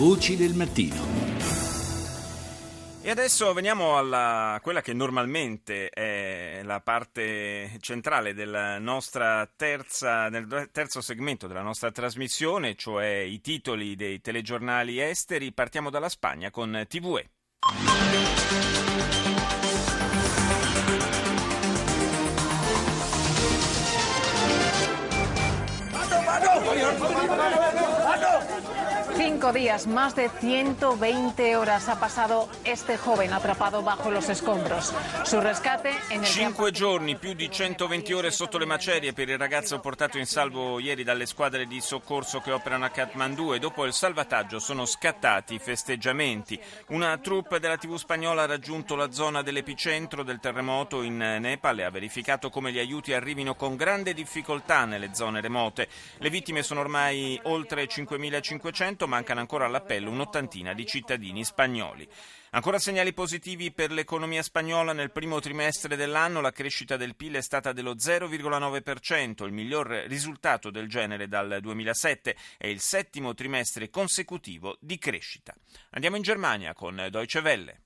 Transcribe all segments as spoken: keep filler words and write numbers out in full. Voci del mattino. E adesso veniamo alla quella che normalmente è la parte centrale della nostra terza, del terzo segmento della nostra trasmissione, cioè i titoli dei telegiornali esteri. Partiamo dalla Spagna con T V E. Cinco días, más de ciento veinte horas ha pasado este joven atrapado bajo los escombros. Su rescate en el Cinque giorni, più di centoventi ore sotto le macerie per il ragazzo portato in salvo ieri dalle squadre di soccorso che operano a Kathmandu, e dopo il salvataggio sono scattati festeggiamenti. Una troupe della T V spagnola ha raggiunto la zona dell'epicentro del terremoto in Nepal e ha verificato come gli aiuti arrivino con grande difficoltà nelle zone remote. Le vittime sono ormai oltre cinquemilacinquecento. Mancano ancora all'appello un'ottantina di cittadini spagnoli. Ancora segnali positivi per l'economia spagnola. Nel primo trimestre dell'anno la crescita del P I L è stata dello zero virgola nove per cento, il miglior risultato del genere dal duemilasette. È il settimo trimestre consecutivo di crescita. Andiamo in Germania con Deutsche Welle.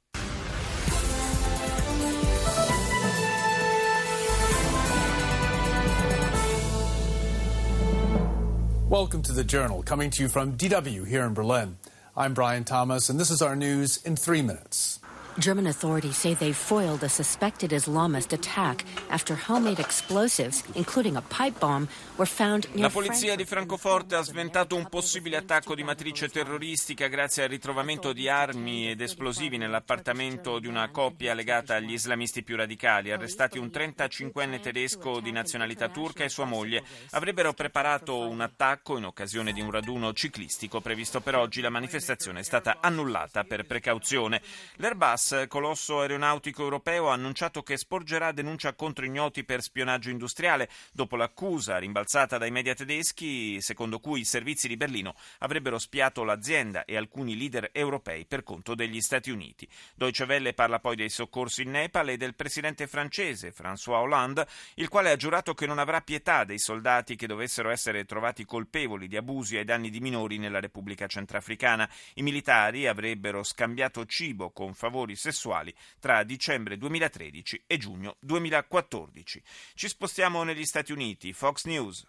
Welcome to The Journal, coming to you from D W here in Berlin. I'm Brian Thomas, and this is our news in three minutes. German authorities say they foiled a suspected Islamist attack after homemade explosives, including a pipe bomb, were found near. La polizia di Francoforte ha sventato un possibile attacco di matrice terroristica grazie al ritrovamento di armi ed esplosivi nell'appartamento di una coppia legata agli islamisti più radicali. Arrestati un trentacinquenne tedesco di nazionalità turca e sua moglie. Avrebbero preparato un attacco in occasione di un raduno ciclistico previsto per oggi. La manifestazione è stata annullata per precauzione. L'Airbus, colosso aeronautico europeo, ha annunciato che sporgerà denuncia contro ignoti per spionaggio industriale dopo l'accusa rimbalzata dai media tedeschi secondo cui i servizi di Berlino avrebbero spiato l'azienda e alcuni leader europei per conto degli Stati Uniti. Deutsche Welle parla poi dei soccorsi in Nepal e del presidente francese François Hollande, il quale ha giurato che non avrà pietà dei soldati che dovessero essere trovati colpevoli di abusi ai danni di minori nella Repubblica Centrafricana. I militari avrebbero scambiato cibo con favori sessuali tra dicembre duemilatredici e giugno duemilaquattordici. Ci spostiamo negli Stati Uniti, Fox News.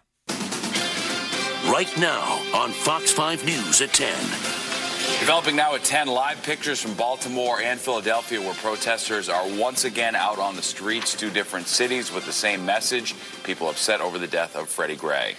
Right now on Fox five News at ten. Developing now at ten, live pictures from Baltimore and Philadelphia where protesters are once again out on the streets, two different cities with the same message, people upset over the death of Freddie Gray.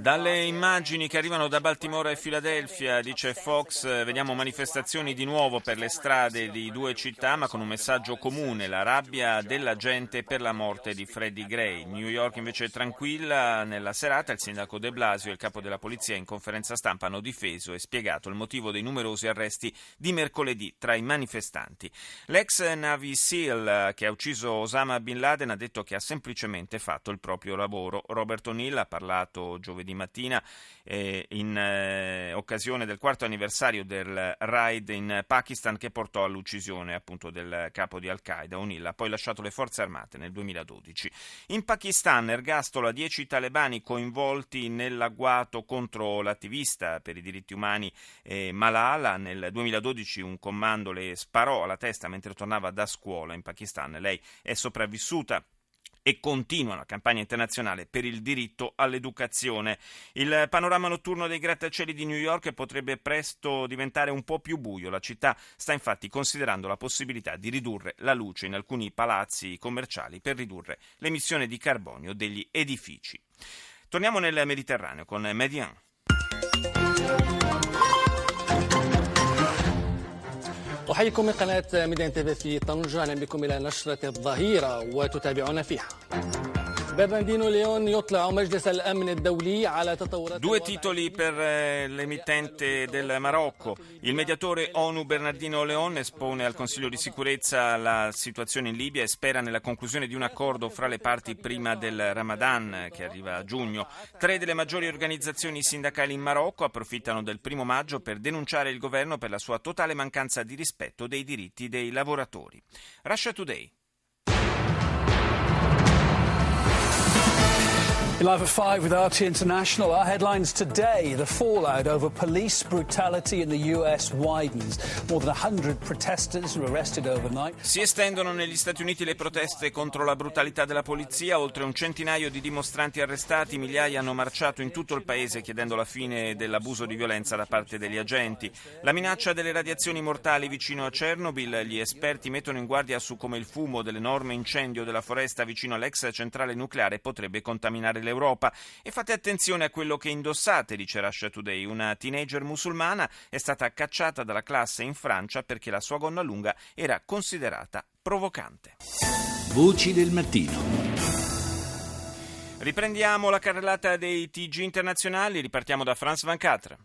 Dalle immagini che arrivano da Baltimora e Filadelfia, dice Fox, vediamo manifestazioni di nuovo per le strade di due città, ma con un messaggio comune, la rabbia della gente per la morte di Freddie Gray. New York invece è tranquilla nella serata, il sindaco De Blasio e il capo della polizia in conferenza stampa hanno difeso e spiegato il motivo dei numerosi arresti di mercoledì tra i manifestanti. L'ex Navy SEAL che ha ucciso Osama Bin Laden ha detto che ha semplicemente fatto il proprio lavoro. Robert O'Neill ha parlato giovedì mattina eh, in eh, occasione del quarto anniversario del raid in Pakistan che portò all'uccisione appunto del capo di Al-Qaeda. O'Neill ha poi lasciato le forze armate nel duemiladodici. In Pakistan ergastolo a dieci talebani coinvolti nell'agguato contro l'attivista per i diritti umani eh, Malala. Nel duemiladodici un commando le sparò alla testa mentre tornava da scuola in Pakistan. Lei è sopravvissuta e continua la campagna internazionale per il diritto all'educazione. Il panorama notturno dei grattacieli di New York potrebbe presto diventare un po' più buio. La città sta infatti considerando la possibilità di ridurre la luce in alcuni palazzi commerciali per ridurre l'emissione di carbonio degli edifici. Torniamo nel Mediterraneo con Median. أحييكم قناة ميدان تي في في طنجة، أهلا بكم إلى نشرة الظهيرة وتتابعون فيها. Bernardino Leon يطلع مجلس الأمن الدولي على تطورات. Due titoli per l'emittente del Marocco. Il mediatore ONU Bernardino Leon espone al Consiglio di sicurezza la situazione in Libia e spera nella conclusione di un accordo fra le parti prima del Ramadan che arriva a giugno. Tre delle maggiori organizzazioni sindacali in Marocco approfittano del primo maggio per denunciare il governo per la sua totale mancanza di rispetto dei diritti dei lavoratori. Russia Today. Live at five with R T International. Our headlines today, the fallout over police brutality in the U S widens. More than one hundred protesters were arrested overnight. Si estendono negli Stati Uniti le proteste contro la brutalità della polizia. Oltre un centinaio di dimostranti arrestati, migliaia hanno marciato in tutto il paese chiedendo la fine dell'abuso di violenza da parte degli agenti. La minaccia delle radiazioni mortali vicino a Chernobyl. Gli esperti mettono in guardia su come il fumo dell'enorme incendio della foresta vicino all'ex centrale nucleare potrebbe contaminare le Europa. E fate attenzione a quello che indossate, dice Russia Today. Una teenager musulmana è stata cacciata dalla classe in Francia perché la sua gonna lunga era considerata provocante. Voci del mattino. Riprendiamo la carrellata dei T G internazionali, ripartiamo da France ventiquattro.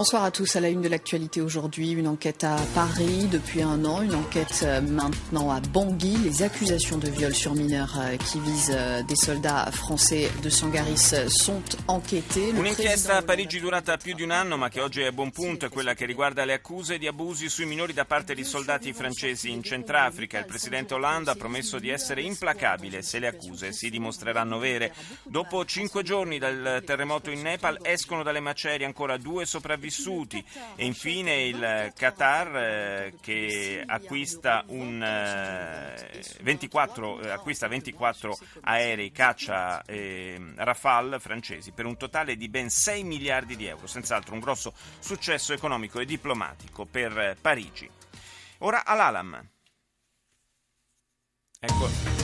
Bonsoir à tous. À la une de l'actualité aujourd'hui, une enquête à Paris depuis un an, une enquête maintenant à Bangui. Les accusations de viol sur mineurs qui visent des soldats français de Sangaris sont enquêtées. Un'inchiesta a Parigi durata più di un anno, ma che oggi è a buon punto, è quella che riguarda le accuse di abusi sui minori da parte di soldati francesi in Centrafrica. Il presidente Hollande ha promesso di essere implacabile se le accuse si dimostreranno vere. Dopo cinque giorni dal terremoto in Nepal escono dalle macerie ancora due sopravvissuti. E infine il Qatar eh, che acquista, un, eh, ventiquattro, eh, acquista ventiquattro aerei caccia eh, Rafale francesi per un totale di ben sei miliardi di euro, senz'altro un grosso successo economico e diplomatico per Parigi. Ora all'Alam. Ecco.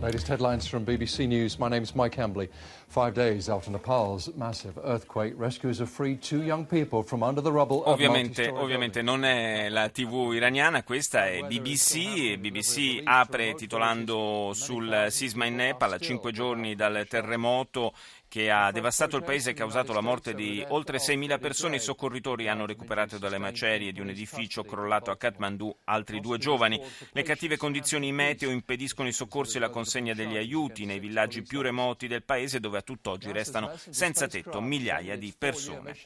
Latest headlines from B B C News. My name's Mike Hambly. Five days after Nepal's massive earthquake, rescuers have freed two young people from under the rubble. Ovviamente, ovviamente non è la tivù iraniana, questa è B B C. B B C apre titolando sul sisma in Nepal, a cinque giorni dal terremoto che ha devastato il paese e causato la morte di oltre seimila persone. I soccorritori hanno recuperato dalle macerie di un edificio crollato a Kathmandu altri due giovani. Le cattive condizioni meteo impediscono i soccorsi e la consegna degli aiuti nei villaggi più remoti del paese, dove a tutt'oggi restano senza tetto migliaia di persone.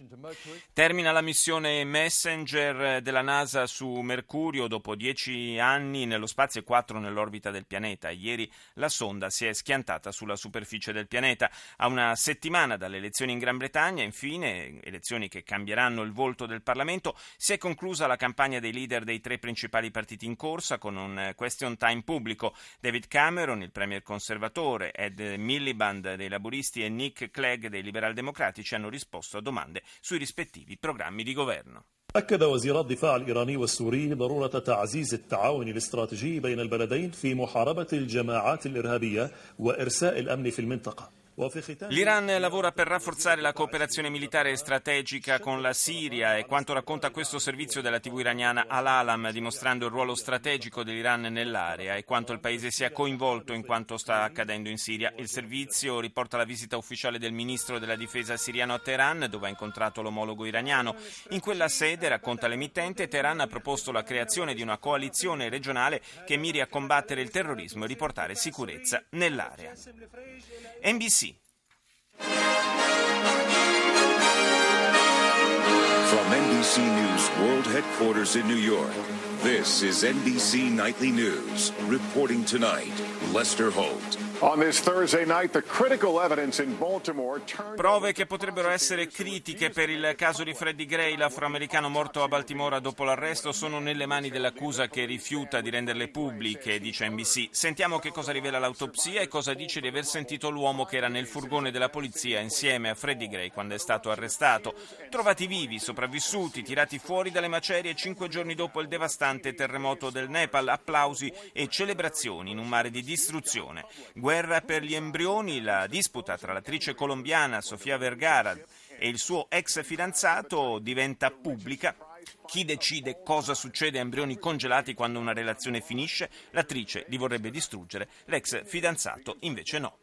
Termina la missione Messenger della NASA su Mercurio dopo dieci anni nello spazio e quattro nell'orbita del pianeta. Ieri la sonda si è schiantata sulla superficie del pianeta. A una settimana dalle elezioni in Gran Bretagna, infine, elezioni che cambieranno il volto del Parlamento, si è conclusa la campagna dei leader dei tre principali partiti in corsa con un question time pubblico. David Cameron, il premier conservatore, Ed Miliband dei laburisti e Nick Clegg dei liberal-democratici hanno risposto a domande sui rispettivi programmi di governo. أكد وزير الدفاع الإيراني والسوري ضرورة تعزيز التعاون الاستراتيجي بين البلدين في محاربة الجماعات الإرهابية وإرساء الأمن في المنطقة. L'Iran lavora per rafforzare la cooperazione militare e strategica con la Siria, è quanto racconta questo servizio della tivù iraniana Al-Alam, dimostrando il ruolo strategico dell'Iran nell'area e quanto il paese sia coinvolto in quanto sta accadendo in Siria. Il servizio riporta la visita ufficiale del ministro della difesa siriano a Teheran, dove ha incontrato l'omologo iraniano. In quella sede, racconta l'emittente, Teheran ha proposto la creazione di una coalizione regionale che miri a combattere il terrorismo e riportare sicurezza nell'area. N B C. From N B C News World Headquarters in New York, this is N B C Nightly News. Reporting tonight, Lester Holt. Prove che potrebbero essere critiche per il caso di Freddie Gray, l'afroamericano morto a Baltimora dopo l'arresto, sono nelle mani dell'accusa che rifiuta di renderle pubbliche, dice N B C. Sentiamo che cosa rivela l'autopsia e cosa dice di aver sentito l'uomo che era nel furgone della polizia insieme a Freddie Gray quando è stato arrestato. Trovati vivi, sopravvissuti, tirati fuori dalle macerie cinque giorni dopo il devastante terremoto del Nepal, applausi e celebrazioni in un mare di distruzione. Guerra per gli embrioni, la disputa tra l'attrice colombiana Sofia Vergara e il suo ex fidanzato diventa pubblica. Chi decide cosa succede a embrioni congelati quando una relazione finisce? L'attrice li vorrebbe distruggere, l'ex fidanzato invece no.